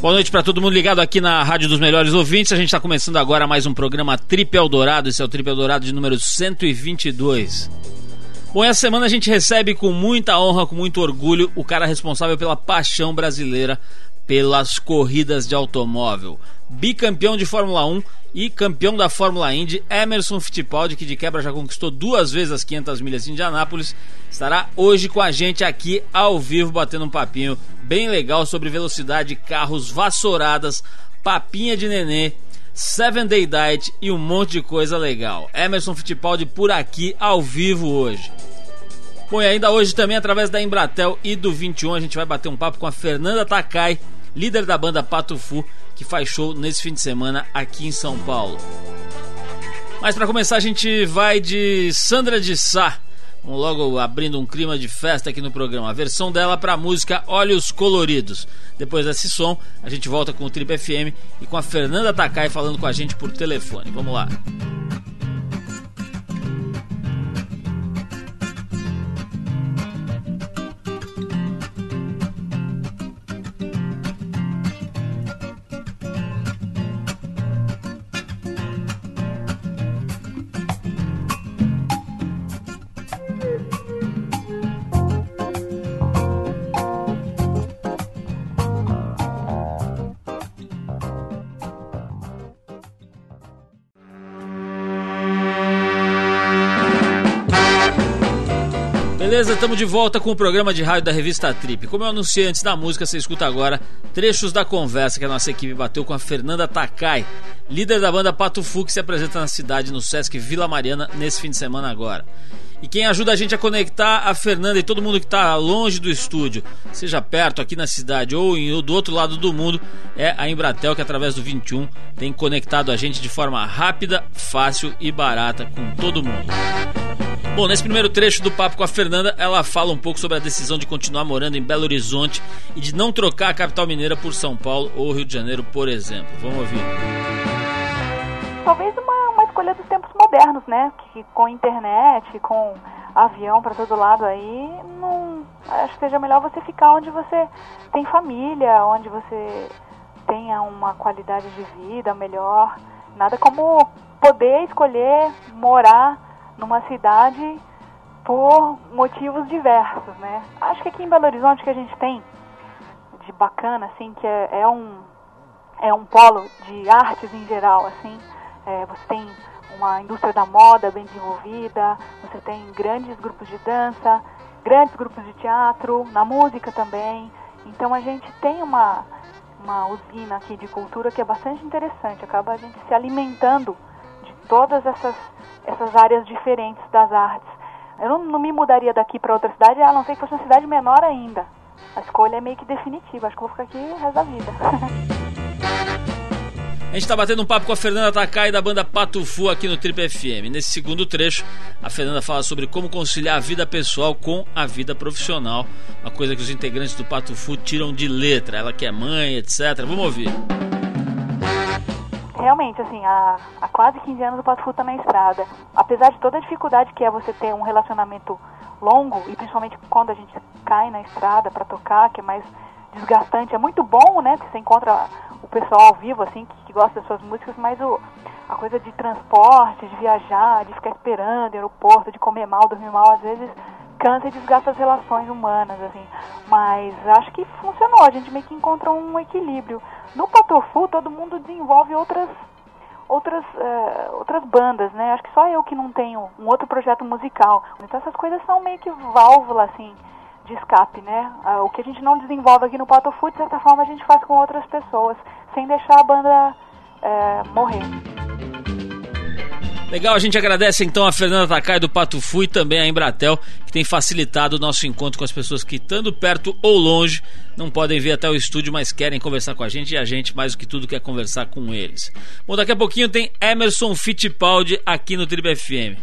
Boa noite para todo mundo ligado aqui na Rádio dos Melhores Ouvintes. A gente está começando agora mais um programa Trip Eldorado. Esse é o Trip Eldorado de número 122. Bom, essa semana a gente recebe com muita honra, com muito orgulho, o cara responsável pela paixão brasileira pelas corridas de automóvel. Bicampeão de Fórmula 1 e campeão da Fórmula Indy, Emerson Fittipaldi, que de quebra já conquistou duas vezes as 500 milhas de Indianápolis, estará hoje com a gente aqui ao vivo, batendo um papinho bem legal sobre velocidade, carros, vassouradas, papinha de nenê, 7-Day Diet e um monte de coisa legal. Emerson Fittipaldi por aqui ao vivo hoje. Bom, e ainda hoje também através da Embratel e do 21 a gente vai bater um papo com a Fernanda Takai, líder da banda Pato Fu, que faz show nesse fim de semana aqui em São Paulo. Mas para começar a gente vai de Sandra de Sá. Vamos logo abrindo um clima de festa aqui no programa. A versão dela para a música Olhos Coloridos. Depois desse som, a gente volta com o Trip FM e com a Fernanda Takai falando com a gente por telefone. Vamos lá. Beleza, estamos de volta com o programa de rádio da revista Trip. Como eu anunciei antes da música, você escuta agora trechos da conversa que a nossa equipe bateu com a Fernanda Takai, líder da banda Pato Fu, que se apresenta na cidade, no Sesc Vila Mariana, nesse fim de semana agora. E quem ajuda a gente a conectar a Fernanda e todo mundo que está longe do estúdio, seja perto, aqui na cidade ou do outro lado do mundo, é a Embratel, que através do 21 tem conectado a gente de forma rápida, fácil e barata com todo mundo. Bom, nesse primeiro trecho do papo com a Fernanda, ela fala um pouco sobre a decisão de continuar morando em Belo Horizonte e de não trocar a capital mineira por São Paulo ou Rio de Janeiro, por exemplo. Vamos ouvir. Talvez uma escolha dos tempos modernos, né? Que com internet, com avião para todo lado aí, não, acho que seja melhor você ficar onde você tem família, onde você tenha uma qualidade de vida melhor. Nada como poder escolher morar numa cidade por motivos diversos, né? Acho que aqui em Belo Horizonte o que a gente tem de bacana, assim, que é um polo de artes em geral, assim, você tem uma indústria da moda bem desenvolvida, você tem grandes grupos de dança, grandes grupos de teatro, na música também. Então a gente tem uma usina aqui de cultura que é bastante interessante, acaba a gente se alimentando de todas essas áreas diferentes das artes. Eu não me mudaria daqui para outra cidade, a não ser que fosse uma cidade menor ainda. A escolha é meio que definitiva, acho que eu vou ficar aqui o resto da vida. A gente está batendo um papo com a Fernanda Takai da banda Pato Fu aqui no Trip FM. Nesse segundo trecho, a Fernanda fala sobre como conciliar a vida pessoal com a vida profissional, uma coisa que os integrantes do Pato Fu tiram de letra, ela que é mãe, etc. Vamos ouvir. Realmente, assim, há quase 15 anos o Pato Fu está na estrada. Apesar de toda a dificuldade que é você ter um relacionamento longo, e principalmente quando a gente cai na estrada para tocar, que é mais desgastante, é muito bom, né, que você encontra o pessoal ao vivo, assim, que gosta das suas músicas, mas a coisa de transporte, de viajar, de ficar esperando, aeroporto, de comer mal, dormir mal, às vezes cansa e desgasta as relações humanas, assim. Mas acho que funcionou, a gente meio que encontrou um equilíbrio. No Pato Fu, todo mundo desenvolve outras bandas, né? Acho que só eu que não tenho um outro projeto musical. Então essas coisas são meio que válvula, assim, de escape, né? O que a gente não desenvolve aqui no Pato Fu, de certa forma, a gente faz com outras pessoas, sem deixar a banda morrer. Legal, a gente agradece então a Fernanda Takai do Pato Fu e também a Embratel, que tem facilitado o nosso encontro com as pessoas que, tanto perto ou longe, não podem vir até o estúdio, mas querem conversar com a gente, e a gente, mais do que tudo, quer conversar com eles. Bom, daqui a pouquinho tem Emerson Fittipaldi aqui no Trip FM.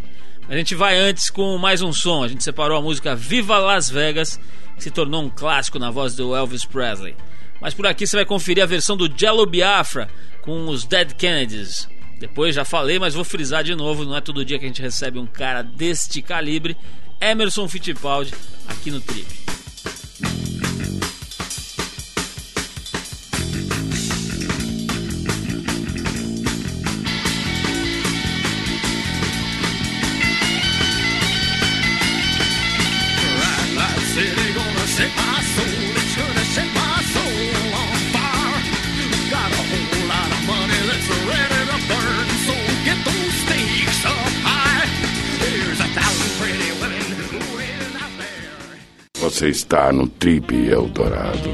A gente vai antes com mais um som. A gente separou a música Viva Las Vegas, que se tornou um clássico na voz do Elvis Presley. Mas por aqui você vai conferir a versão do Jello Biafra com os Dead Kennedys. Depois já falei, mas vou frisar de novo, não é todo dia que a gente recebe um cara deste calibre, Emerson Fittipaldi, aqui no Trip. Você está no Trip Eldorado.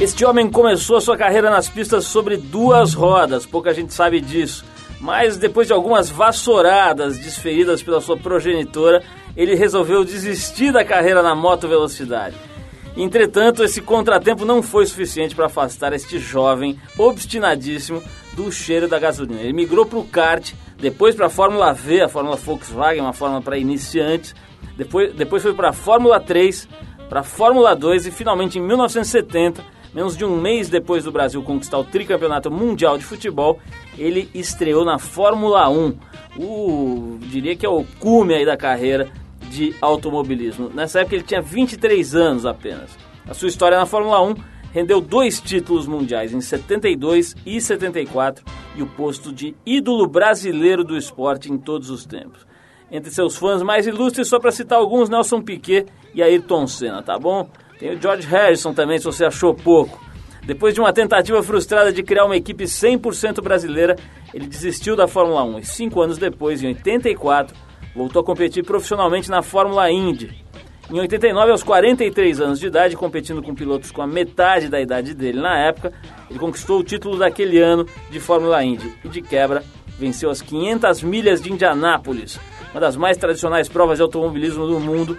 Este homem começou a sua carreira nas pistas sobre duas rodas, pouca gente sabe disso. Mas depois de algumas vassouradas desferidas pela sua progenitora, ele resolveu desistir da carreira na motovelocidade. Entretanto, esse contratempo não foi suficiente para afastar este jovem obstinadíssimo do cheiro da gasolina. Ele migrou para o kart, depois para a Fórmula V, a Fórmula Volkswagen, uma fórmula para iniciantes, depois foi para a Fórmula 3, para a Fórmula 2 e finalmente em 1970, menos de um mês depois do Brasil conquistar o tricampeonato mundial de futebol, ele estreou na Fórmula 1, diria que é o cume aí da carreira de automobilismo. Nessa época ele tinha 23 anos apenas. A sua história na Fórmula 1 rendeu 2 títulos mundiais, em 72 e 74, e o posto de ídolo brasileiro do esporte em todos os tempos. Entre seus fãs mais ilustres, só para citar alguns, Nelson Piquet e Ayrton Senna, tá bom? Tem o George Harrison também, se você achou pouco. Depois de uma tentativa frustrada de criar uma equipe 100% brasileira, ele desistiu da Fórmula 1 e 5 anos depois, em 84, voltou a competir profissionalmente na Fórmula Indy. Em 89, aos 43 anos de idade, competindo com pilotos com a metade da idade dele na época, ele conquistou o título daquele ano de Fórmula Indy e, de quebra, venceu as 500 milhas de Indianápolis, uma das mais tradicionais provas de automobilismo do mundo,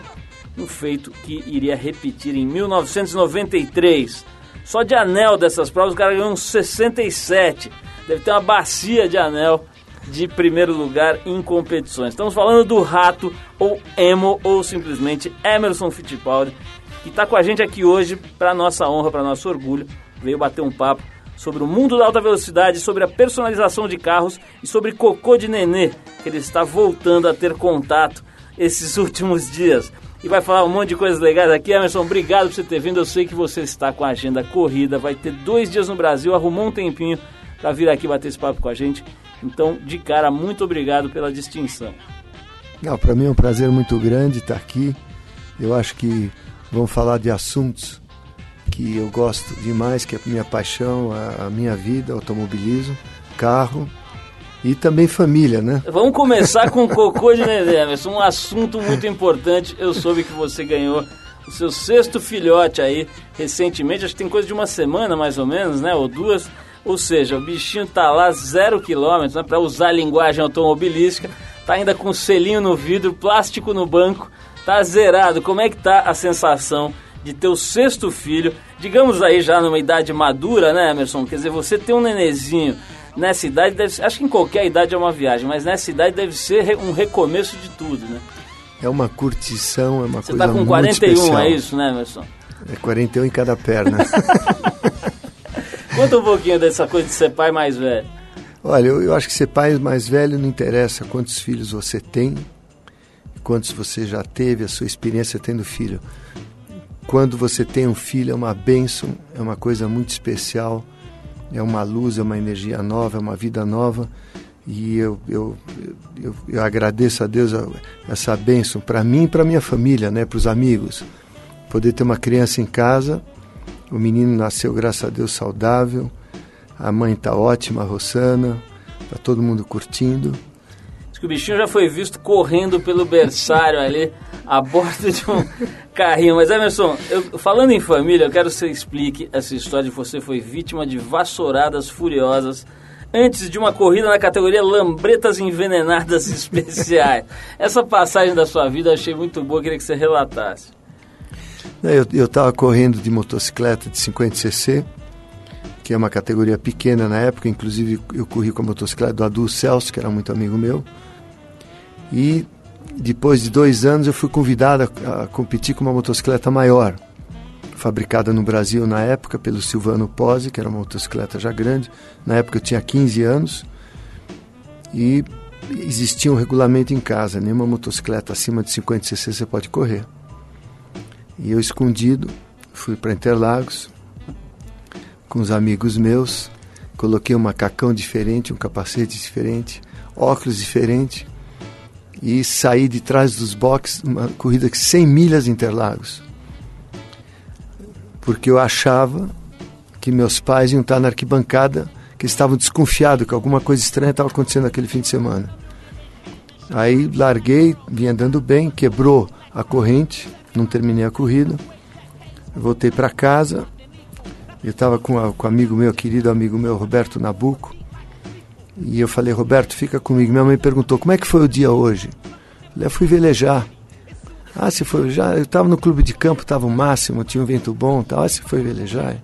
um feito que iria repetir em 1993. Só de anel dessas provas o cara ganhou uns 67, deve ter uma bacia de anel de primeiro lugar em competições. Estamos falando do Rato, ou Emo, ou simplesmente Emerson Fittipaldi, que está com a gente aqui hoje, para nossa honra, para nosso orgulho. Veio bater um papo sobre o mundo da alta velocidade, sobre a personalização de carros e sobre cocô de nenê, que ele está voltando a ter contato esses últimos dias. E vai falar um monte de coisas legais aqui. Emerson, obrigado por você ter vindo. Eu sei que você está com a agenda corrida, vai ter 2 dias no Brasil, arrumou um tempinho para vir aqui bater esse papo com a gente. Então, de cara, muito obrigado pela distinção. Para mim é um prazer muito grande estar aqui. Eu acho que vamos falar de assuntos que eu gosto demais, que é a minha paixão, a minha vida, automobilismo, carro e também família, né? Vamos começar com o cocô de nenê, Emerson, um assunto muito importante. Eu soube que você ganhou o seu 6º filhote aí recentemente, acho que tem coisa de uma semana mais ou menos, né, ou 2. Ou seja, o bichinho tá lá 0 km, né, para usar a linguagem automobilística, tá ainda com selinho no vidro, plástico no banco, tá zerado. Como é que tá a sensação de ter o 6º filho, digamos aí já numa idade madura, né, Emerson? Quer dizer, você ter um nenezinho nessa idade, deve ser, acho que em qualquer idade é uma viagem, mas nessa idade deve ser um recomeço de tudo, né? É uma curtição, é uma coisa muito especial. Você tá com 41, especial. É isso, né, Emerson? É 41 em cada perna. Conta um pouquinho dessa coisa de ser pai mais velho. Olha, eu acho que ser pai mais velho não interessa quantos filhos você tem, quantos você já teve, a sua experiência tendo filho. Quando você tem um filho é uma bênção, é uma coisa muito especial, é uma luz, é uma energia nova, é uma vida nova. E eu agradeço a Deus essa bênção para mim e para minha família, né, para os amigos. Poder ter uma criança em casa. O menino nasceu, graças a Deus, saudável. A mãe está ótima, a Rossana. Está todo mundo curtindo. Acho que o bichinho já foi visto correndo pelo berçário ali, a bordo de um carrinho. Mas, Emerson, falando em família, eu quero que você explique essa história de você foi vítima de vassouradas furiosas antes de uma corrida na categoria Lambretas Envenenadas Especiais. Essa passagem da sua vida eu achei muito boa, queria que você relatasse. Eu estava correndo de motocicleta de 50cc, que é uma categoria pequena na época. Inclusive eu corri com a motocicleta do Adul Celso, que era muito amigo meu. E depois de 2 anos eu fui convidado a competir com uma motocicleta maior, fabricada no Brasil na época pelo Silvano Pozzi, que era uma motocicleta já grande. Na época eu tinha 15 anos e existia um regulamento em casa: nenhuma motocicleta acima de 50cc você pode correr. E eu, escondido, fui para Interlagos com os amigos meus, coloquei um macacão diferente, um capacete diferente, óculos diferente e saí de trás dos boxes, uma corrida de 100 milhas em Interlagos. Porque eu achava que meus pais iam estar na arquibancada, que estavam desconfiados que alguma coisa estranha estava acontecendo naquele fim de semana. Aí larguei, vinha andando bem, quebrou a corrente, não terminei a corrida. Voltei para casa, eu estava com um amigo meu, querido amigo meu, Roberto Nabuco, e eu falei, Roberto, fica comigo. Minha mãe perguntou, como é que foi o dia hoje? Eu fui velejar. Ah, você foi velejar? Eu estava no clube de campo, estava o máximo, tinha um vento bom, tal. Ah, você foi velejar?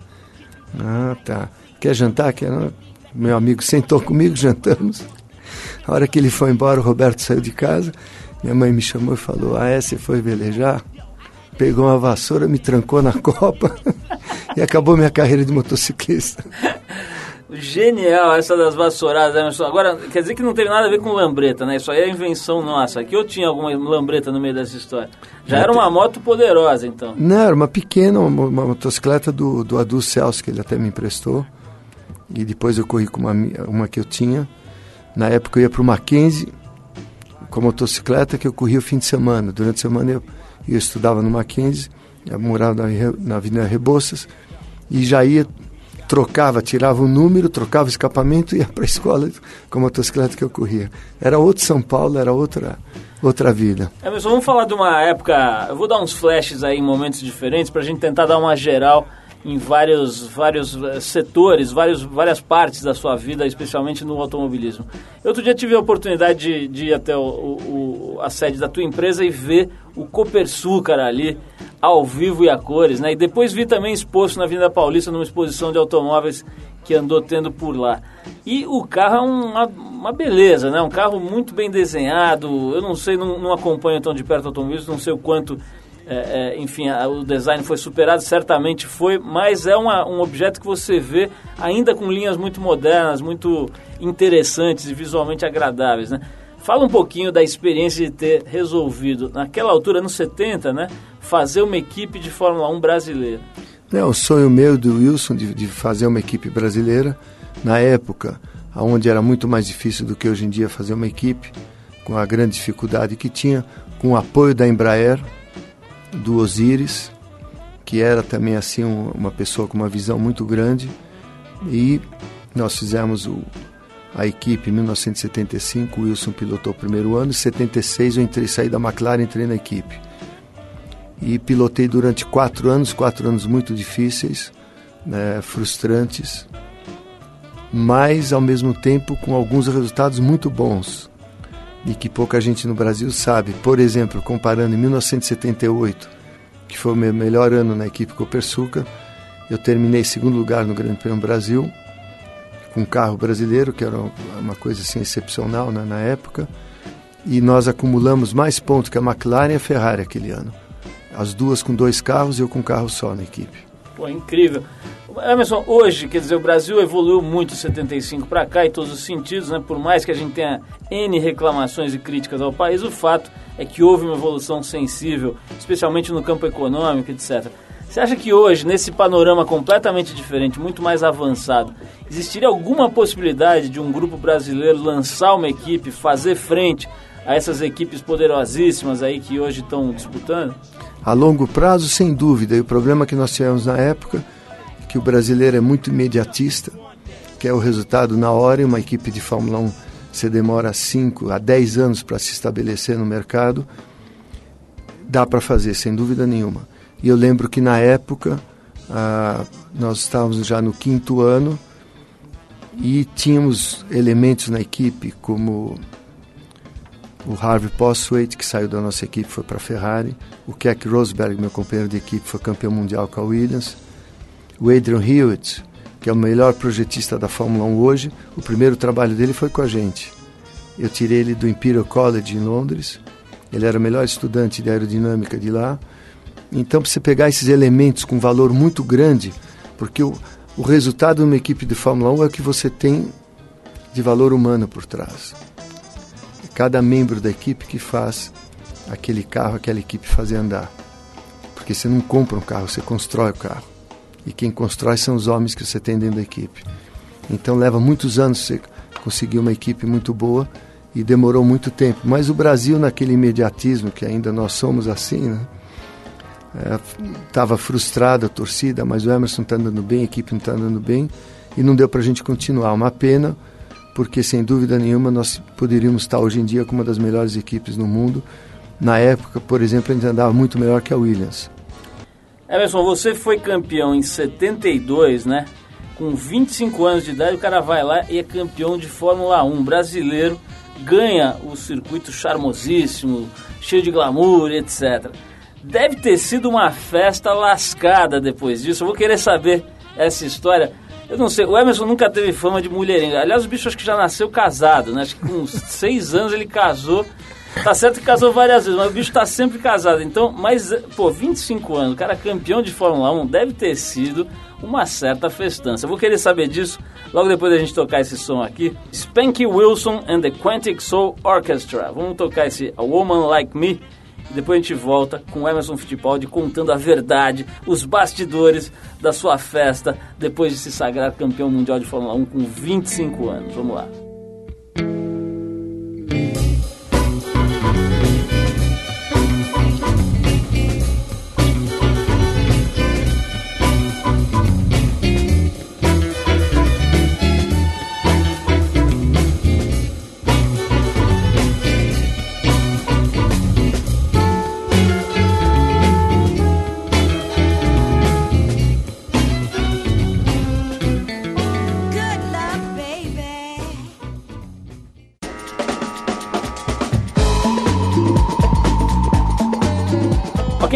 Ah, tá. Quer jantar? Quer? Meu amigo sentou comigo, jantamos. A hora que ele foi embora, o Roberto saiu de casa, minha mãe me chamou e falou, ah, é, você foi velejar? Pegou uma vassoura, me trancou na copa e acabou minha carreira de motociclista. Genial essa das vassouradas, Emerson. Agora, quer dizer que não teve nada a ver com lambreta, né? Isso aí é invenção nossa. Aqui eu tinha alguma lambreta no meio dessa história. Já era uma moto poderosa, então. Não, era uma pequena, uma motocicleta do Adul Celso, que ele até me emprestou. E depois eu corri com uma que eu tinha. Na época eu ia para o Mackenzie com a motocicleta que eu corria o fim de semana. Durante a semana eu estudava no Mackenzie, eu morava na Avenida Rebouças, e já ia, trocava, tirava o número, trocava o escapamento e ia para a escola com a motocicleta que eu corria. Era outro São Paulo, era outra vida. É, pessoal, vamos falar de uma época, eu vou dar uns flashes aí em momentos diferentes para a gente tentar dar uma geral em vários setores, várias partes da sua vida, especialmente no automobilismo. Eu outro dia tive a oportunidade de ir até a sede da tua empresa e ver o Copersucar ali, ao vivo e a cores, né? E depois vi também exposto na Avenida Paulista, numa exposição de automóveis que andou tendo por lá. E o carro é uma beleza, né? Um carro muito bem desenhado. Eu não sei, não acompanho tão de perto o automobilismo, não sei o quanto... enfim, o design foi superado, certamente foi, mas é um objeto que você vê ainda com linhas muito modernas, muito interessantes e visualmente agradáveis, né? Fala um pouquinho da experiência de ter resolvido, naquela altura, anos 70, né, fazer uma equipe de Fórmula 1 brasileira. É o sonho meu do Wilson de fazer uma equipe brasileira, na época, onde era muito mais difícil do que hoje em dia fazer uma equipe, com a grande dificuldade que tinha, com o apoio da Embraer, do Osíris, que era também assim uma pessoa com uma visão muito grande, e nós fizemos a equipe em 1975, o Wilson pilotou o primeiro ano, em 76 eu saí da McLaren, entrei na equipe e pilotei durante 4 anos muito difíceis, né, frustrantes, mas ao mesmo tempo com alguns resultados muito bons e que pouca gente no Brasil sabe. Por exemplo, comparando em 1978, que foi o meu melhor ano na equipe Copersucar, eu terminei em segundo lugar no Grande Prêmio Brasil, com um carro brasileiro, que era uma coisa assim excepcional, né, na época, e nós acumulamos mais pontos que a McLaren e a Ferrari aquele ano. As duas com 2 carros e eu com um carro só na equipe. Pô, incrível. Emerson, hoje, quer dizer, o Brasil evoluiu muito de 75 para cá em todos os sentidos, né? Por mais que a gente tenha N reclamações e críticas ao país, o fato é que houve uma evolução sensível, especialmente no campo econômico, etc. Você acha que hoje, nesse panorama completamente diferente, muito mais avançado, existiria alguma possibilidade de um grupo brasileiro lançar uma equipe, fazer frente a essas equipes poderosíssimas aí que hoje estão disputando? A longo prazo, sem dúvida. E o problema que nós tivemos na época, que o brasileiro é muito imediatista, quer o resultado na hora, e uma equipe de Fórmula 1 você demora 5 a 10 anos para se estabelecer no mercado. Dá para fazer, sem dúvida nenhuma. E eu lembro que na época nós estávamos já no 5º ano e tínhamos elementos na equipe como o Harvey Poswaite, que saiu da nossa equipe, foi para a Ferrari, o Keck Rosberg, meu companheiro de equipe, foi campeão mundial com a Williams, o Adrian Hewitt, que é o melhor projetista da Fórmula 1 hoje, o primeiro trabalho dele foi com a gente. Eu tirei ele do Imperial College em Londres, ele era o melhor estudante de aerodinâmica de lá. Então, para você pegar esses elementos com valor muito grande, porque o resultado de uma equipe de Fórmula 1 é o que você tem de valor humano por trás. Cada membro da equipe que faz aquele carro, aquela equipe fazer andar. Porque você não compra um carro, você constrói o carro. E quem constrói são os homens que você tem dentro da equipe. Então leva muitos anos você conseguir uma equipe muito boa e demorou muito tempo. Mas o Brasil, naquele imediatismo, que ainda nós somos assim, né? Estava frustrada a torcida, mas o Emerson está andando bem, a equipe não está andando bem e não deu para a gente continuar. Uma pena, porque sem dúvida nenhuma nós poderíamos estar hoje em dia com uma das melhores equipes no mundo. Na época, por exemplo, a gente andava muito melhor que a Williams. Emerson, você foi campeão em 72, né? Com 25 anos de idade, o cara vai lá e é campeão de Fórmula 1 brasileiro, ganha o circuito charmosíssimo, cheio de glamour, etc. Deve ter sido uma festa lascada depois disso. Eu vou querer saber essa história. Eu não sei, o Emerson nunca teve fama de mulherengo. Aliás, o bicho acho que já nasceu casado, né? Acho que com 6 anos ele casou. Tá certo que casou várias vezes, mas o bicho tá sempre casado. Então, mas, pô, 25 anos, o cara campeão de Fórmula 1, deve ter sido uma certa festança. Eu vou querer saber disso logo depois da gente tocar esse som aqui. Spanky Wilson and the Quantic Soul Orchestra. Vamos tocar esse A Woman Like Me. E depois a gente volta com o Emerson Fittipaldi contando a verdade, os bastidores da sua festa depois de se sagrar campeão mundial de Fórmula 1 com 25 anos. Vamos lá.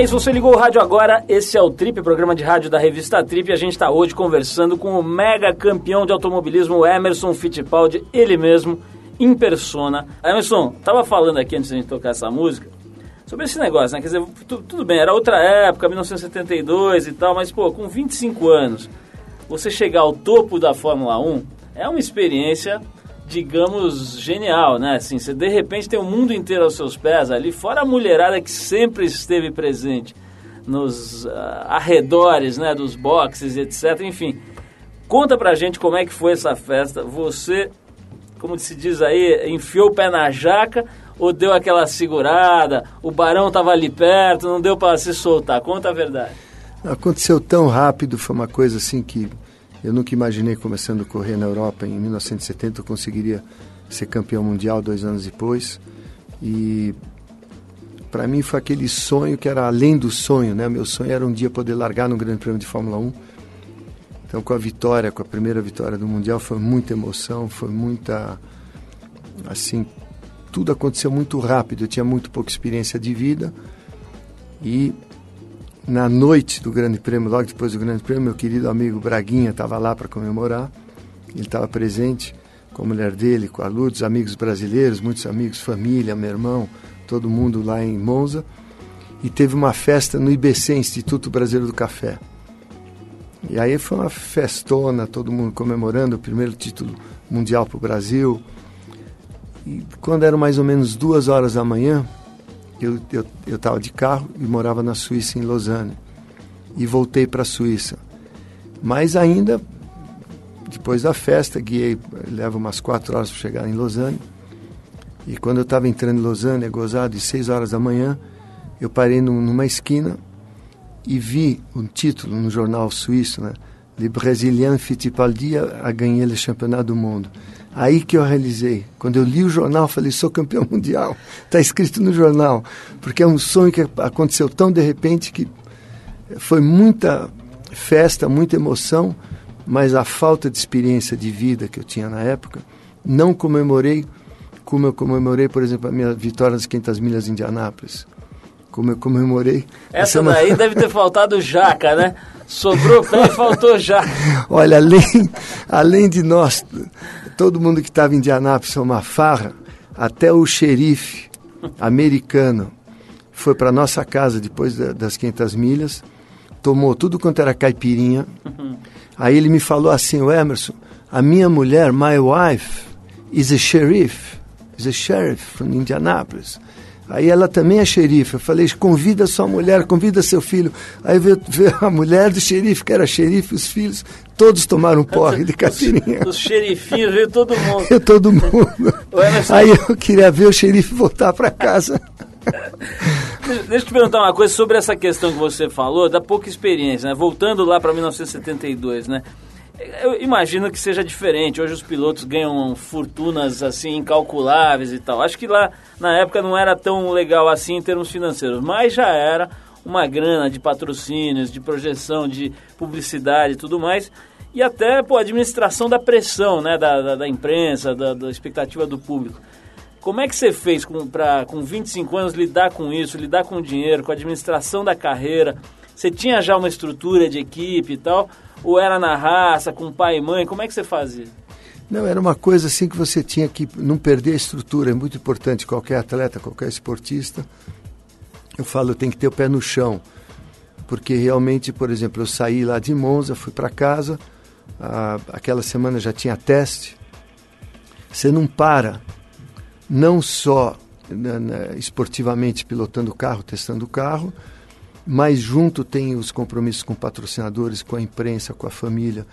Se você ligou o rádio agora, esse é o Trip, programa de rádio da revista Trip, e a gente está hoje conversando com o mega campeão de automobilismo Emerson Fittipaldi, ele mesmo, em persona. Emerson, estava falando aqui antes de a gente tocar essa música, sobre esse negócio, né? Quer dizer, tudo bem, era outra época, 1972 e tal, mas pô, com 25 anos, você chegar ao topo da Fórmula 1 é uma experiência, digamos, genial, né? Assim, você de repente tem o mundo inteiro aos seus pés ali, fora a mulherada que sempre esteve presente nos arredores, né, dos boxes, etc. Enfim, conta pra gente como é que foi essa festa. Você, como se diz aí, enfiou o pé na jaca ou deu aquela segurada? O barão tava ali perto, não deu pra se soltar. Conta a verdade. Aconteceu tão rápido, foi uma coisa assim que... eu nunca imaginei, começando a correr na Europa em 1970, eu conseguiria ser campeão mundial 2 anos depois. E para mim foi aquele sonho que era além do sonho, né? Meu sonho era um dia poder largar no Grande Prêmio de Fórmula 1. Então com a vitória, com a primeira vitória do Mundial, foi muita emoção, foi muita... assim, tudo aconteceu muito rápido, eu tinha muito pouca experiência de vida. E... na noite do Grande Prêmio, logo depois do Grande Prêmio, meu querido amigo Braguinha estava lá para comemorar. Ele estava presente com a mulher dele, com a Lourdes, amigos brasileiros, muitos amigos, família, meu irmão, todo mundo lá em Monza. E teve uma festa no IBC, Instituto Brasileiro do Café. E aí foi uma festona, todo mundo comemorando o primeiro título mundial para o Brasil. E quando eram mais ou menos 2 horas da manhã, eu estava de carro e morava na Suíça, em Lausanne, e voltei para a Suíça. Mas ainda, depois da festa, guiei, leva umas 4 horas para chegar em Lausanne, e quando eu estava entrando em Lausanne, é gozado, às 6 horas da manhã, eu parei numa esquina e vi um título no jornal suíço, né? Le Brésilien Fittipaldi a ganhar o Campeonato do Mundo. Aí que eu realizei. Quando eu li o jornal, falei, sou campeão mundial. Está escrito no jornal. Porque é um sonho que aconteceu tão de repente que foi muita festa, muita emoção, mas a falta de experiência de vida que eu tinha na época, não comemorei como eu comemorei, por exemplo, a minha vitória nas 500 milhas de Indianápolis. Como eu comemorei... essa daí deve ter faltado jaca, né? Sobrou pé e faltou jaca. Olha, além de nós... todo mundo que estava em Indianápolis foi uma farra, até o xerife americano foi para nossa casa depois das 500 milhas, tomou tudo quanto era caipirinha. Aí ele me falou assim, o Emerson, a minha mulher, my wife, is a sheriff from Indianapolis. Aí ela também é xerife. Eu falei, convida sua mulher, convida seu filho. Aí veio a mulher do xerife, que era xerife, os filhos, todos tomaram um porre de caipirinha. Os xerifinhos, veio todo mundo. Veio todo mundo. Aí eu queria ver o xerife voltar para casa. Deixa eu te perguntar uma coisa sobre essa questão que você falou, da pouca experiência, né? Voltando lá para 1972, né? Eu imagino que seja diferente. Hoje os pilotos ganham fortunas assim incalculáveis e tal. Acho que lá na época não era tão legal assim em termos financeiros, mas já era uma grana de patrocínios, de projeção, de publicidade e tudo mais. E até, pô, a administração da pressão, né, da imprensa, da expectativa do público. Como é que você fez com 25 anos lidar com isso, lidar com o dinheiro, com a administração da carreira? Você tinha já uma estrutura de equipe e tal? Ou era na raça, com pai e mãe? Como é que você fazia? Não, era uma coisa assim que você tinha que não perder a estrutura. É muito importante, qualquer atleta, qualquer esportista. Eu falo, tem que ter o pé no chão. Porque realmente, por exemplo, eu saí lá de Monza, fui para casa. Aquela semana já tinha teste. Você não para, não só esportivamente pilotando o carro, testando o carro, mas junto tem os compromissos com patrocinadores, com a imprensa, com a família.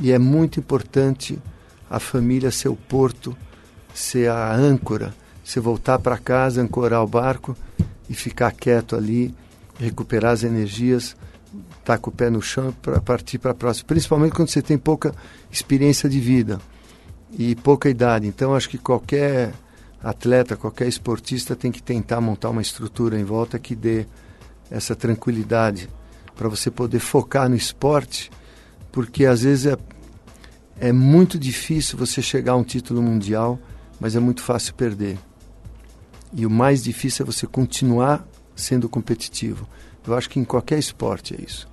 E é muito importante a família ser o porto, ser a âncora, você voltar para casa, ancorar o barco e ficar quieto ali, recuperar as energias, estar com o pé no chão para partir para a próxima. Principalmente quando você tem pouca experiência de vida e pouca idade. Então, acho que qualquer atleta, qualquer esportista tem que tentar montar uma estrutura em volta que dê essa tranquilidade para você poder focar no esporte, porque às vezes é muito difícil você chegar a um título mundial, mas é muito fácil perder. E o mais difícil é você continuar sendo competitivo. Eu acho que em qualquer esporte é isso.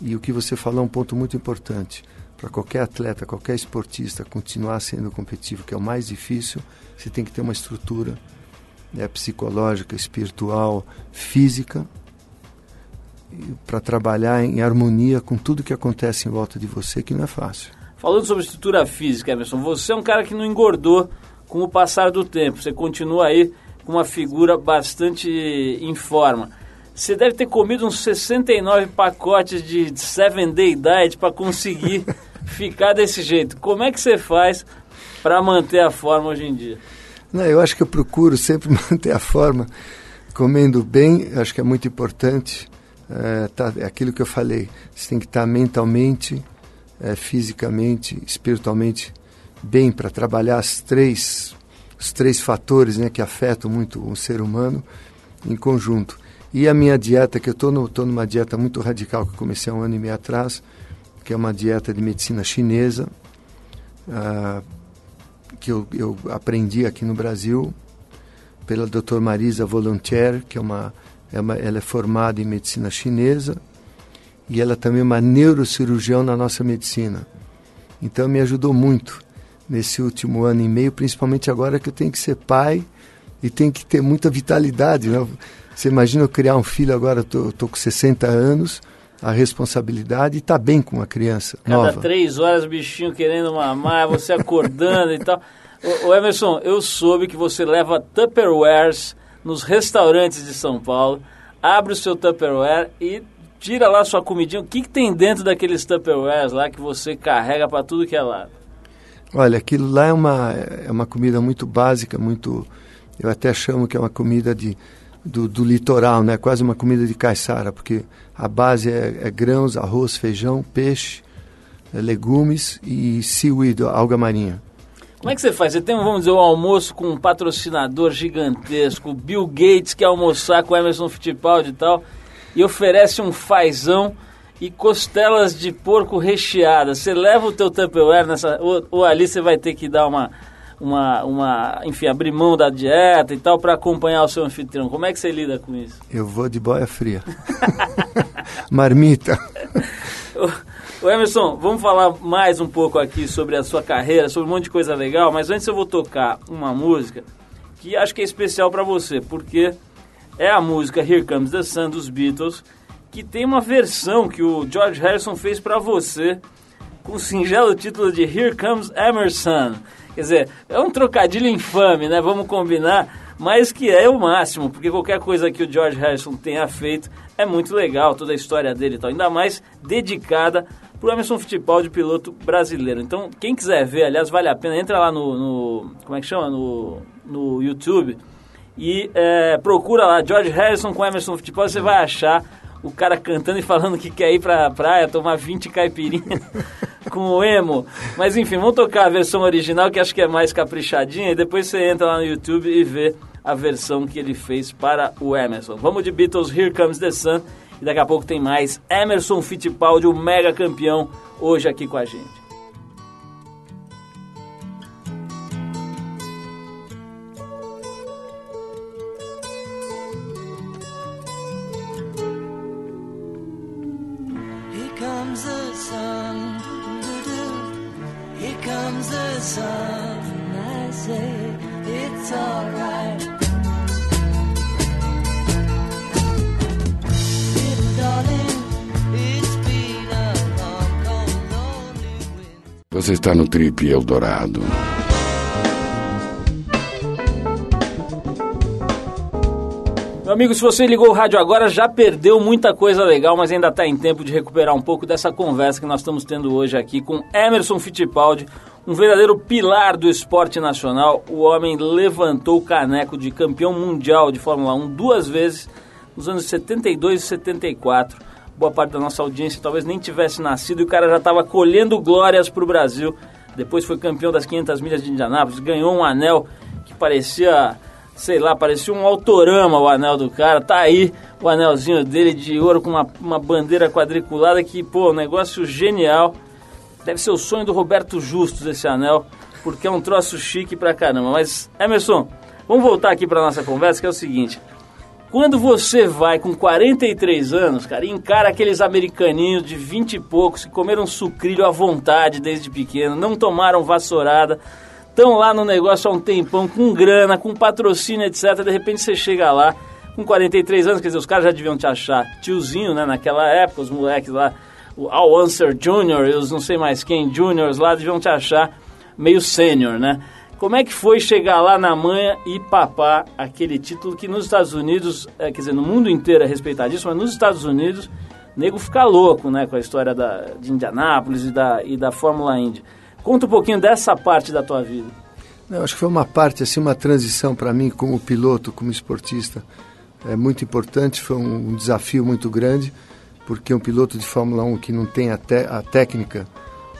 E o que você falou é um ponto muito importante. Para qualquer atleta, qualquer esportista continuar sendo competitivo, que é o mais difícil, você tem que ter uma estrutura, né, psicológica, espiritual, física, para trabalhar em harmonia com tudo que acontece em volta de você, que não é fácil. Falando sobre estrutura física, Emerson, você é um cara que não engordou com o passar do tempo, você continua aí com uma figura bastante em forma. Você deve ter comido uns 69 pacotes de 7-day diet para conseguir ficar desse jeito. Como é que você faz para manter a forma hoje em dia? Não, eu acho que eu procuro sempre manter a forma comendo bem, acho que é muito importante. É aquilo que eu falei, você tem que estar mentalmente, fisicamente, espiritualmente bem para trabalhar os três fatores, né, que afetam muito um ser humano em conjunto. E a minha dieta, que eu estou numa dieta muito radical, que eu comecei há 1 ano e meio atrás, que é uma dieta de medicina chinesa, que eu aprendi aqui no Brasil, pela Dr. Marisa Volontier, que ela é formada em medicina chinesa e ela também é uma neurocirurgiã na nossa medicina. Então me ajudou muito nesse último 1 ano e meio, principalmente agora que eu tenho que ser pai e tenho que ter muita vitalidade, né? Você imagina eu criar um filho agora, eu tô com 60 anos, a responsabilidade, e tá bem com uma criança nova. Cada 3 horas o bichinho querendo mamar, você acordando e tal. Ô Emerson, eu soube que você leva Tupperwares nos restaurantes de São Paulo, abre o seu Tupperware e tira lá sua comidinha. O que tem dentro daqueles Tupperwares lá que você carrega para tudo que é lado? Olha, aquilo lá é uma comida muito básica, muito, eu até chamo que é uma comida do litoral, né? Quase uma comida de caiçara, porque a base é grãos, arroz, feijão, peixe, legumes e seaweed, alga marinha. Como é que você faz? Você tem, vamos dizer, um almoço com um patrocinador gigantesco, Bill Gates quer almoçar com Emerson Fittipaldi e tal, e oferece um fazão e costelas de porco recheadas. Você leva o teu Tupperware nessa, ou ali você vai ter que dar enfim, abrir mão da dieta e tal para acompanhar o seu anfitrião. Como é que você lida com isso? Eu vou de boia fria. Marmita. Ô Emerson, vamos falar mais um pouco aqui sobre a sua carreira, sobre um monte de coisa legal, mas antes eu vou tocar uma música que acho que é especial para você, porque é a música Here Comes the Sun dos Beatles, que tem uma versão que o George Harrison fez para você, com o singelo título de Here Comes Emerson. Quer dizer, é um trocadilho infame, né? Vamos combinar, mas que é o máximo, porque qualquer coisa que o George Harrison tenha feito é muito legal, toda a história dele e tal, ainda mais dedicada pro Emerson Fittipaldi, piloto brasileiro. Então, quem quiser ver, aliás, vale a pena, entra lá no como é que chama? No YouTube e procura lá, George Harrison com Emerson Fittipaldi, você vai achar o cara cantando e falando que quer ir pra praia tomar 20 caipirinhas com o emo. Mas enfim, vamos tocar a versão original, que acho que é mais caprichadinha, e depois você entra lá no YouTube e vê a versão que ele fez para o Emerson. Vamos de Beatles, Here Comes the Sun, e daqui a pouco tem mais Emerson Fittipaldi, o mega campeão, hoje aqui com a gente. Você está no Trip Eldorado. Meu amigo, se você ligou o rádio agora, já perdeu muita coisa legal, mas ainda está em tempo de recuperar um pouco dessa conversa que nós estamos tendo hoje aqui com Emerson Fittipaldi, um verdadeiro pilar do esporte nacional. O homem levantou o caneco de campeão mundial de Fórmula 1 duas vezes, nos anos 72 e 74. Boa parte da nossa audiência talvez nem tivesse nascido, e o cara já estava colhendo glórias para o Brasil. Depois foi campeão das 500 milhas de Indianápolis, ganhou um anel que parecia... sei lá, parecia um autorama o anel do cara. Tá aí o anelzinho dele de ouro com uma bandeira quadriculada que, pô, negócio genial. Deve ser o sonho do Roberto Justus esse anel, porque é um troço chique pra caramba. Mas, Emerson, vamos voltar aqui pra nossa conversa, que é o seguinte. Quando você vai com 43 anos, cara, e encara aqueles americaninhos de 20 e poucos que comeram sucrilho à vontade desde pequeno, não tomaram vassourada, estão lá no negócio há um tempão, com grana, com patrocínio, etc. De repente você chega lá com 43 anos, quer dizer, os caras já deviam te achar tiozinho, né? Naquela época, os moleques lá, o Al Unser Jr. e os não sei mais quem Juniors lá, deviam te achar meio sênior, né? Como é que foi chegar lá na manha e papar aquele título que nos Estados Unidos, quer dizer, no mundo inteiro é respeitadíssimo, mas nos Estados Unidos o nego fica louco, né? Com a história de Indianápolis e da Fórmula Indy. Conta um pouquinho dessa parte da tua vida. Eu acho que foi uma parte, assim, uma transição para mim como piloto, como esportista. É muito importante, foi um desafio muito grande, porque um piloto de Fórmula 1 que não tem a técnica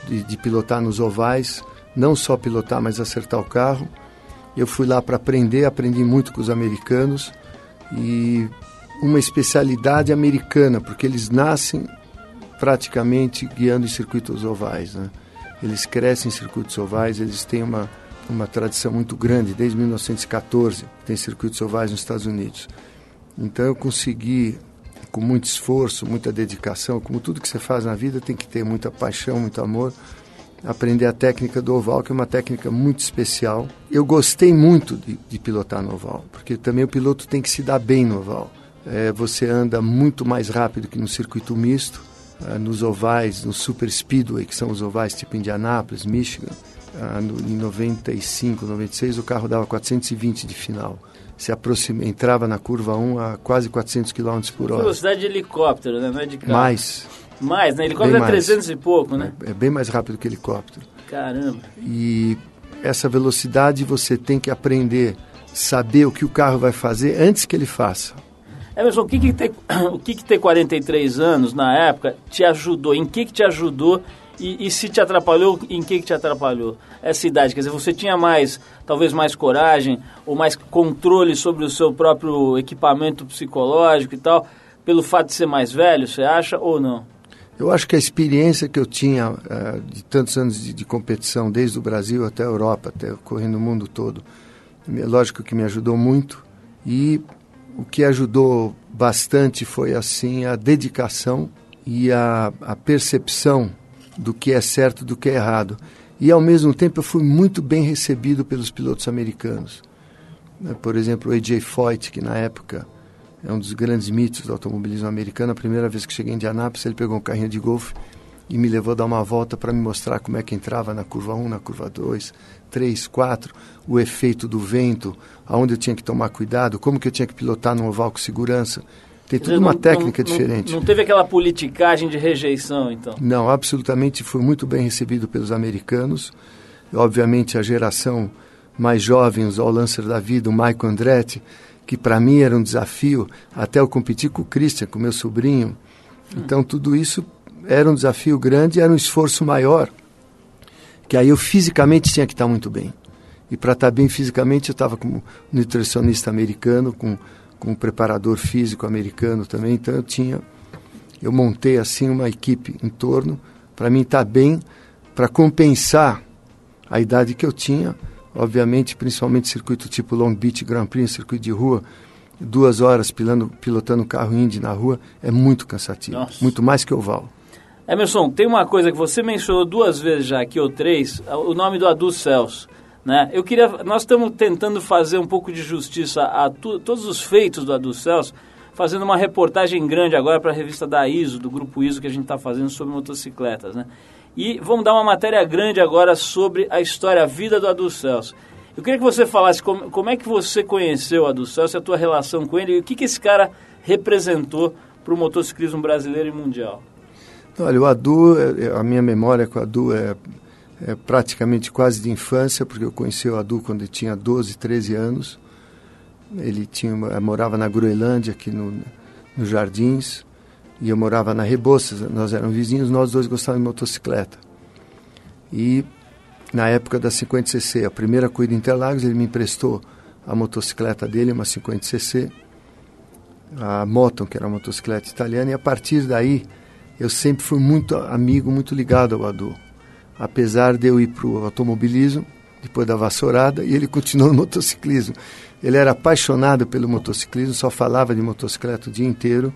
de pilotar nos ovais, não só pilotar, mas acertar o carro. Eu fui lá para aprender, aprendi muito com os americanos, e uma especialidade americana, porque eles nascem praticamente guiando em circuitos ovais, né? Eles crescem em circuitos ovais, eles têm uma tradição muito grande, desde 1914 tem circuitos ovais nos Estados Unidos. Então eu consegui, com muito esforço, muita dedicação, como tudo que você faz na vida, tem que ter muita paixão, muito amor, aprender a técnica do oval, que é uma técnica muito especial. Eu gostei muito de pilotar no oval, porque também o piloto tem que se dar bem no oval. Você anda muito mais rápido que no circuito misto. Nos ovais, no Super Speedway, que são os ovais tipo Indianápolis, Michigan, em 95, 96, o carro dava 420 de final. Se aproxima, entrava na curva 1 a quase 400 km por hora. Velocidade de helicóptero, né? Não é de carro. Mais, né? Helicóptero é 300 e pouco, né? É bem mais rápido que helicóptero. Caramba! E essa velocidade você tem que aprender, saber o que o carro vai fazer antes que ele faça. Emerson, o que ter 43 anos na época te ajudou? Em que te ajudou? E se te atrapalhou, em que te atrapalhou? Essa idade, quer dizer, você tinha talvez mais coragem ou mais controle sobre o seu próprio equipamento psicológico e tal, pelo fato de ser mais velho, você acha ou não? Eu acho que a experiência que eu tinha de tantos anos de competição, desde o Brasil até a Europa, até correndo o mundo todo, lógico que me ajudou muito. E o que ajudou bastante foi, assim, a dedicação e a percepção do que é certo e do que é errado. E, ao mesmo tempo, eu fui muito bem recebido pelos pilotos americanos. Por exemplo, o A.J. Foyt, que na época é um dos grandes mitos do automobilismo americano. A primeira vez que cheguei em Indianápolis, ele pegou um carrinho de golfe e me levou a dar uma volta para me mostrar como é que entrava na curva 1, na curva 2, 3, 4, o efeito do vento, aonde eu tinha que tomar cuidado, como que eu tinha que pilotar num oval com segurança. Tem tudo uma técnica diferente. Não teve aquela politicagem de rejeição, então? Não, absolutamente, foi muito bem recebido pelos americanos. Obviamente, a geração mais jovem, os All-Lancers da vida, o Michael Andretti, que para mim era um desafio, até eu competir com o Christian, com meu sobrinho. Então tudo isso era um desafio grande, era um esforço maior, que aí eu fisicamente tinha que estar muito bem. E para estar bem fisicamente eu estava com um nutricionista americano, com um preparador físico americano também, então eu montei assim uma equipe em torno, para mim estar bem, para compensar a idade que eu tinha, obviamente, principalmente circuito tipo Long Beach, Grand Prix, circuito de rua, 2 horas pilotando carro Indy na rua, é muito cansativo, muito mais que oval. Emerson, tem uma coisa que você mencionou 2 vezes já aqui, ou 3, o nome do Adul Celso. Né? Nós estamos tentando fazer um pouco de justiça a todos os feitos do Adul Celso, fazendo uma reportagem grande agora para a revista da ISO, do Grupo ISO, que a gente está fazendo sobre motocicletas. Né? E vamos dar uma matéria grande agora sobre a história, a vida do Adul Celso. Eu queria que você falasse como é que você conheceu o Adul Celso, a tua relação com ele, e o que esse cara representou para o motociclismo brasileiro e mundial. Olha, o Adul, a minha memória com o Adul é praticamente quase de infância, porque eu conheci o Adul quando eu tinha 12, 13 anos. Ele morava na Groenlândia, aqui nos Jardins, e eu morava na Rebouças, nós éramos vizinhos, nós dois gostávamos de motocicleta. E na época da 50cc, a primeira corrida em Interlagos, ele me emprestou a motocicleta dele, uma 50cc, a Moton, que era uma motocicleta italiana, e a partir daí eu sempre fui muito amigo, muito ligado ao Adul. Apesar de eu ir para o automobilismo, depois da vassourada, e ele continuou no motociclismo. Ele era apaixonado pelo motociclismo, só falava de motocicleta o dia inteiro.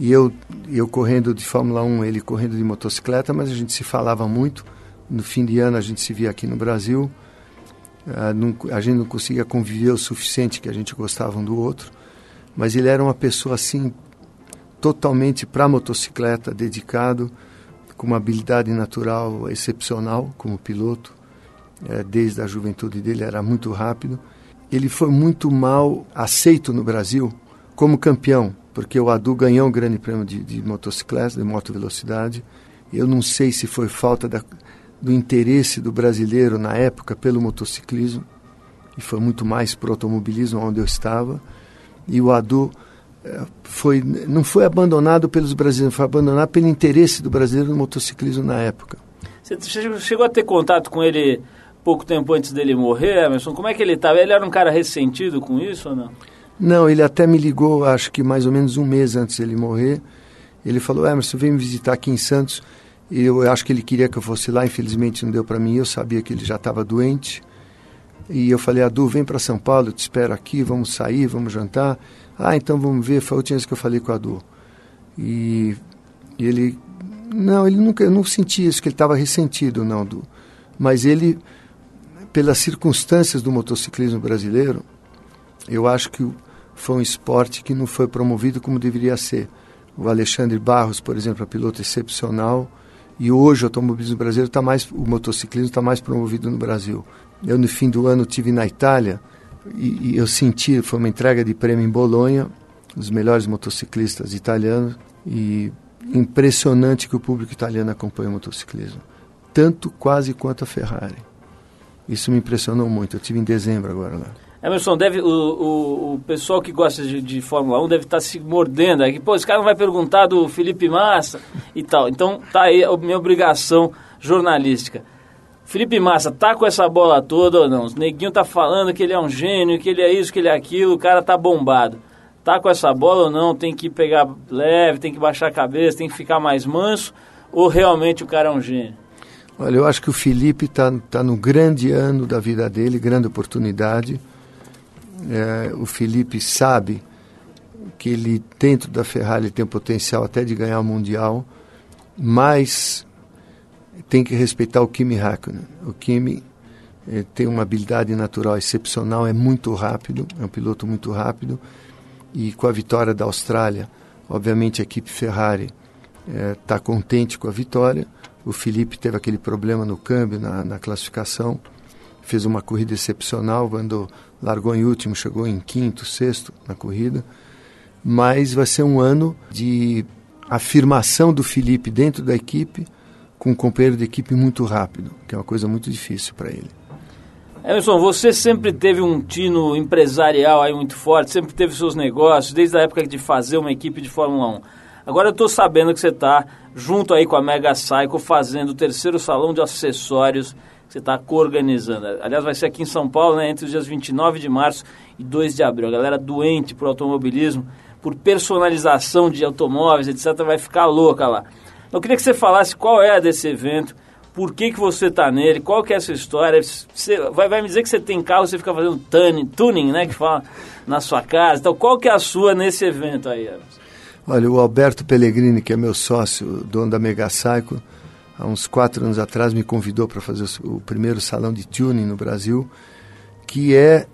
E eu correndo de Fórmula 1, ele correndo de motocicleta, mas a gente se falava muito. No fim de ano a gente se via aqui no Brasil. A gente não conseguia conviver o suficiente, que a gente gostava um do outro. Mas ele era uma pessoa assim, totalmente para motocicleta, dedicado, com uma habilidade natural excepcional como piloto. Desde a juventude dele era muito rápido. Ele foi muito mal aceito no Brasil como campeão, porque o Adul ganhou um grande prêmio de motocicleta, de motovelocidade. Eu não sei se foi falta do interesse do brasileiro na época pelo motociclismo, e foi muito mais para o automobilismo, onde eu estava. E o Adul não foi abandonado pelos brasileiros, foi abandonado pelo interesse do brasileiro no motociclismo na época. Você chegou a ter contato com ele pouco tempo antes dele morrer, Emerson? Como é que ele estava? Ele era um cara ressentido com isso ou não? Não, ele até me ligou, acho que mais ou menos um mês antes dele morrer. Ele falou: Emerson, vem me visitar aqui em Santos. E eu acho que ele queria que eu fosse lá, infelizmente não deu para mim. Eu sabia que ele já estava doente. E eu falei: Adul, vem para São Paulo, eu te espero aqui, vamos sair, vamos jantar. Ah, então vamos ver, foi a última vez que eu falei com o Adul. E ele... Não, ele nunca, eu não sentia isso, que ele estava ressentido, não, Adul. Mas ele... Pelas circunstâncias do motociclismo brasileiro, eu acho que foi um esporte que não foi promovido como deveria ser. O Alexandre Barros, por exemplo, é um piloto excepcional, e hoje o automobilismo brasileiro o motociclismo está mais promovido no Brasil. Eu, no fim do ano, estive na Itália, e eu senti, foi uma entrega de prêmio em Bolonha, os melhores motociclistas italianos, e impressionante que o público italiano acompanha o motociclismo, tanto quase quanto a Ferrari. Isso me impressionou muito. Eu estive em dezembro agora lá. Emerson, o pessoal que gosta de Fórmula 1 deve estar se mordendo aqui. Pô, esse cara não vai perguntar do Felipe Massa e tal. Então, tá aí a minha obrigação jornalística. Felipe Massa tá com essa bola toda ou não? O neguinho tá falando que ele é um gênio, que ele é isso, que ele é aquilo. O cara tá bombado. Tá com essa bola ou não? Tem que pegar leve, tem que baixar a cabeça, tem que ficar mais manso? Ou realmente o cara é um gênio? Olha, eu acho que o Felipe está no grande ano da vida dele, grande oportunidade. O Felipe sabe que ele, dentro da Ferrari, tem o potencial até de ganhar o Mundial, mas tem que respeitar o Kimi Räikkönen. O Kimi tem uma habilidade natural excepcional, é muito rápido, é um piloto muito rápido, e com a vitória da Austrália, obviamente a equipe Ferrari está contente com a vitória. O Felipe teve aquele problema no câmbio, na classificação, fez uma corrida excepcional, largou em último, chegou em quinto, sexto na corrida, mas vai ser um ano de afirmação do Felipe dentro da equipe, com um companheiro de equipe muito rápido, que é uma coisa muito difícil para ele. Emerson, você sempre teve um tino empresarial aí muito forte, sempre teve seus negócios, desde a época de fazer uma equipe de Fórmula 1. Agora eu estou sabendo que você está junto aí com a Mega Saico fazendo o terceiro salão de acessórios que você está co-organizando. Aliás, vai ser aqui em São Paulo, né, entre os dias 29 de março e 2 de abril. A galera doente por automobilismo, por personalização de automóveis, etc., vai ficar louca lá. Eu queria que você falasse qual é a desse evento, por que você está nele, qual que é essa história. Você vai me dizer que você tem carro, você fica fazendo tuning, né, que fala, na sua casa. Então, qual que é a sua nesse evento aí, Emerson? Olha, o Alberto Pellegrini, que é meu sócio, dono da Mega Saico, há uns 4 anos atrás me convidou para fazer o primeiro salão de tuning no Brasil, que é,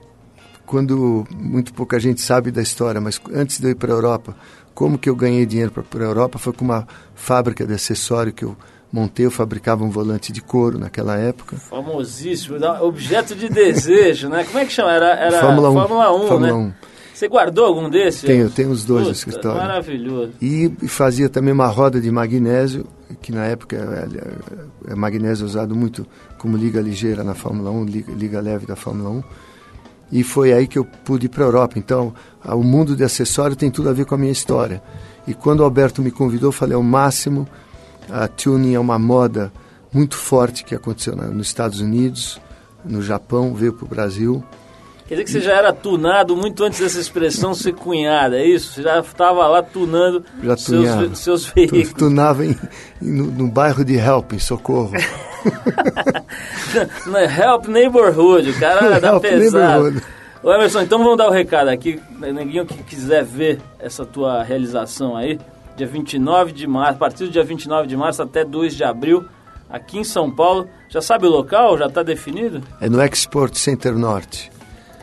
quando muito pouca gente sabe da história, mas antes de eu ir para a Europa, como que eu ganhei dinheiro para a Europa foi com uma fábrica de acessório que eu montei. Eu fabricava um volante de couro naquela época. Famosíssimo, objeto de desejo, né? Como é que chama? Era Fórmula 1, né? Você guardou algum desses? Tenho os dois no escritório. Maravilhoso. E fazia também uma roda de magnésio, que na época é magnésio usado muito como liga ligeira na Fórmula 1, liga leve da Fórmula 1. E foi aí que eu pude ir para a Europa. Então, o mundo de acessório tem tudo a ver com a minha história. E quando o Alberto me convidou, eu falei, ao máximo, a tuning é uma moda muito forte que aconteceu nos Estados Unidos, no Japão, veio para o Brasil. Quer dizer que você já era tunado muito antes dessa expressão ser cunhada, é isso? Você já estava lá tunando seus veículos. Tunava no bairro de Help, em Socorro. Help Neighborhood, o cara dá pesado. Ô Emerson, então vamos dar o recado aqui. Ninguém que quiser ver essa tua realização aí, dia 29 de março, a partir do dia 29 de março até 2 de abril, aqui em São Paulo. Já sabe o local? Já está definido? É no Expo Center Norte.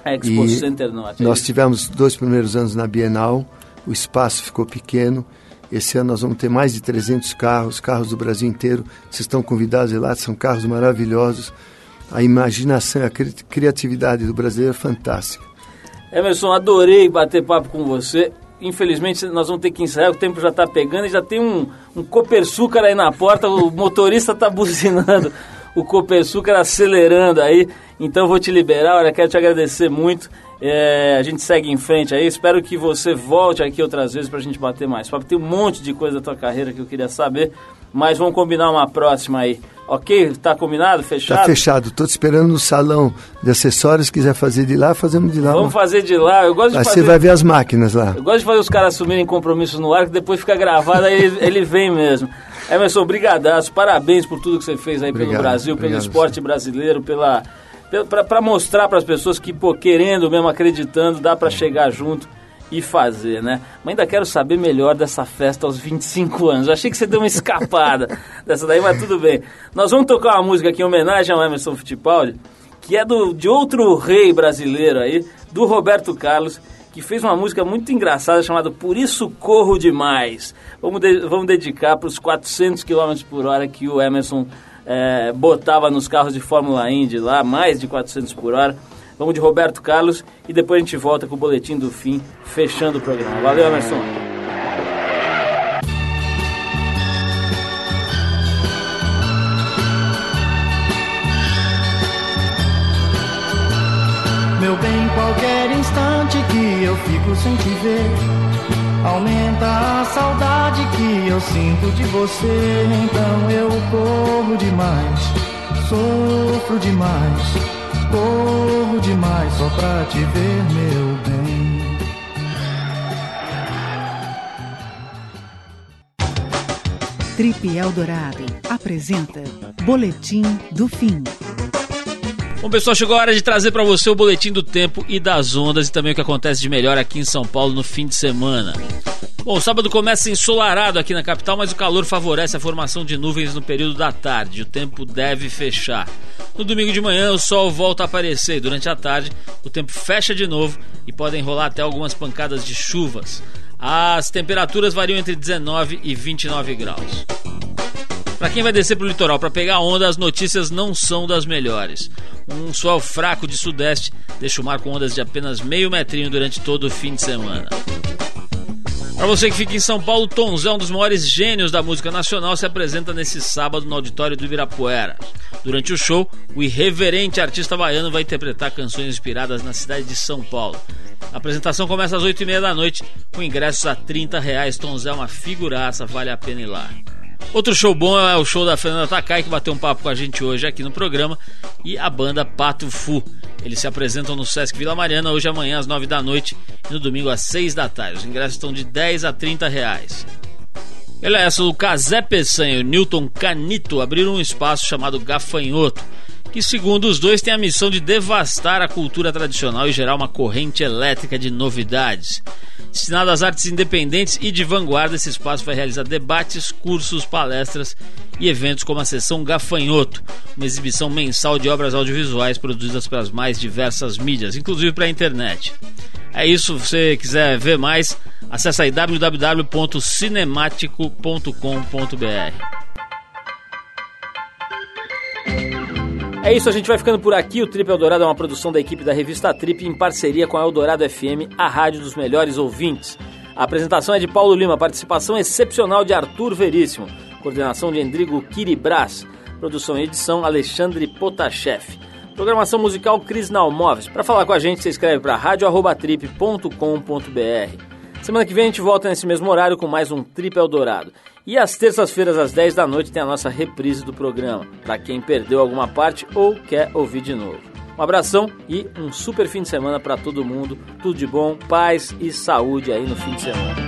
Expo Center Norte. Nós tivemos 2 primeiros anos na Bienal, o espaço ficou pequeno. Esse ano nós vamos ter mais de 300 carros do Brasil inteiro. Vocês estão convidados a ir lá, são carros maravilhosos. A imaginação, a criatividade do brasileiro é fantástica. Emerson, adorei bater papo com você. Infelizmente nós vamos ter que encerrar, o tempo já está pegando e já tem um Copersucar aí na porta, o motorista está buzinando. O Copersucar acelerando aí, então vou te liberar. Olha, quero te agradecer muito. A gente segue em frente aí. Espero que você volte aqui outras vezes pra gente bater mais papo. Tem um monte de coisa da tua carreira que eu queria saber, mas vamos combinar uma próxima aí. Ok? Tá combinado? Fechado? Tá fechado. Tô te esperando no salão de acessórios. Se quiser fazer de lá, fazemos de lá. Vamos fazer de lá. Eu gosto de fazer... Você vai ver as máquinas lá. Eu gosto de fazer os caras assumirem compromisso no ar, que depois fica gravado, aí ele vem mesmo. Emerson, obrigadaço, parabéns por tudo que você fez aí pelo Brasil, pelo esporte brasileiro, para mostrar para as pessoas que, pô, querendo mesmo, acreditando, dá para chegar junto e fazer, né? Mas ainda quero saber melhor dessa festa aos 25 anos. Eu achei que você deu uma escapada dessa daí, mas tudo bem. Nós vamos tocar uma música aqui em homenagem ao Emerson Fittipaldi, que é de outro rei brasileiro aí, do Roberto Carlos, que fez uma música muito engraçada chamada Por Isso Corro Demais. Vamos dedicar para os 400 km por hora que o Emerson botava nos carros de Fórmula Indy lá, mais de 400 por hora. Vamos de Roberto Carlos e depois a gente volta com o Boletim do Fim, fechando o programa. Valeu, Emerson! Meu bem, qualquer instante que eu fico sem te ver, aumenta a saudade que eu sinto de você. Então eu corro demais, sofro demais, corro demais só pra te ver, meu bem. Trip Eldorado apresenta Boletim do Fim. Bom, pessoal, chegou a hora de trazer para você o Boletim do Tempo e das Ondas e também o que acontece de melhor aqui em São Paulo no fim de semana. Bom, o sábado começa ensolarado aqui na capital, mas o calor favorece a formação de nuvens no período da tarde. O tempo deve fechar. No domingo de manhã, o sol volta a aparecer e durante a tarde o tempo fecha de novo e podem rolar até algumas pancadas de chuvas. As temperaturas variam entre 19 e 29 graus. Para quem vai descer para o litoral para pegar onda, as notícias não são das melhores. Um sol fraco de sudeste deixa o mar com ondas de apenas meio metrinho durante todo o fim de semana. Para você que fica em São Paulo, Tom Zé, um dos maiores gênios da música nacional, se apresenta nesse sábado no auditório do Ibirapuera. Durante o show, o irreverente artista baiano vai interpretar canções inspiradas na cidade de São Paulo. A apresentação começa às 8h30 da noite, com ingressos a R$30. Tom Zé é uma figuraça, vale a pena ir lá. Outro show bom é o show da Fernanda Takai, que bateu um papo com a gente hoje aqui no programa, e a banda Pato Fu. Eles se apresentam no Sesc Vila Mariana hoje e amanhã às 9 da noite e no domingo às 6 da tarde. Os ingressos estão de R$10 a R$30. Olha essa, o Cazé Peçanha e o Newton Canito abriram um espaço chamado Gafanhoto, que segundo os dois tem a missão de devastar a cultura tradicional e gerar uma corrente elétrica de novidades. Destinado às artes independentes e de vanguarda, esse espaço vai realizar debates, cursos, palestras e eventos como a Sessão Gafanhoto, uma exibição mensal de obras audiovisuais produzidas pelas mais diversas mídias, inclusive para a internet. É isso, se você quiser ver mais, acesse aí www.cinemático.com.br. É isso, a gente vai ficando por aqui. O Trip Eldorado é uma produção da equipe da revista Trip em parceria com a Eldorado FM, a rádio dos melhores ouvintes. A apresentação é de Paulo Lima, participação excepcional de Arthur Veríssimo, coordenação de Endrigo Kiribras, produção e edição Alexandre Potashev, programação musical Cris Nalmoves. Para falar com a gente, você escreve para radio@trip.com.br. Semana que vem a gente volta nesse mesmo horário com mais um Trip Eldorado. E às terças-feiras, às 10 da noite, tem a nossa reprise do programa, para quem perdeu alguma parte ou quer ouvir de novo. Um abração e um super fim de semana para todo mundo. Tudo de bom, paz e saúde aí no fim de semana.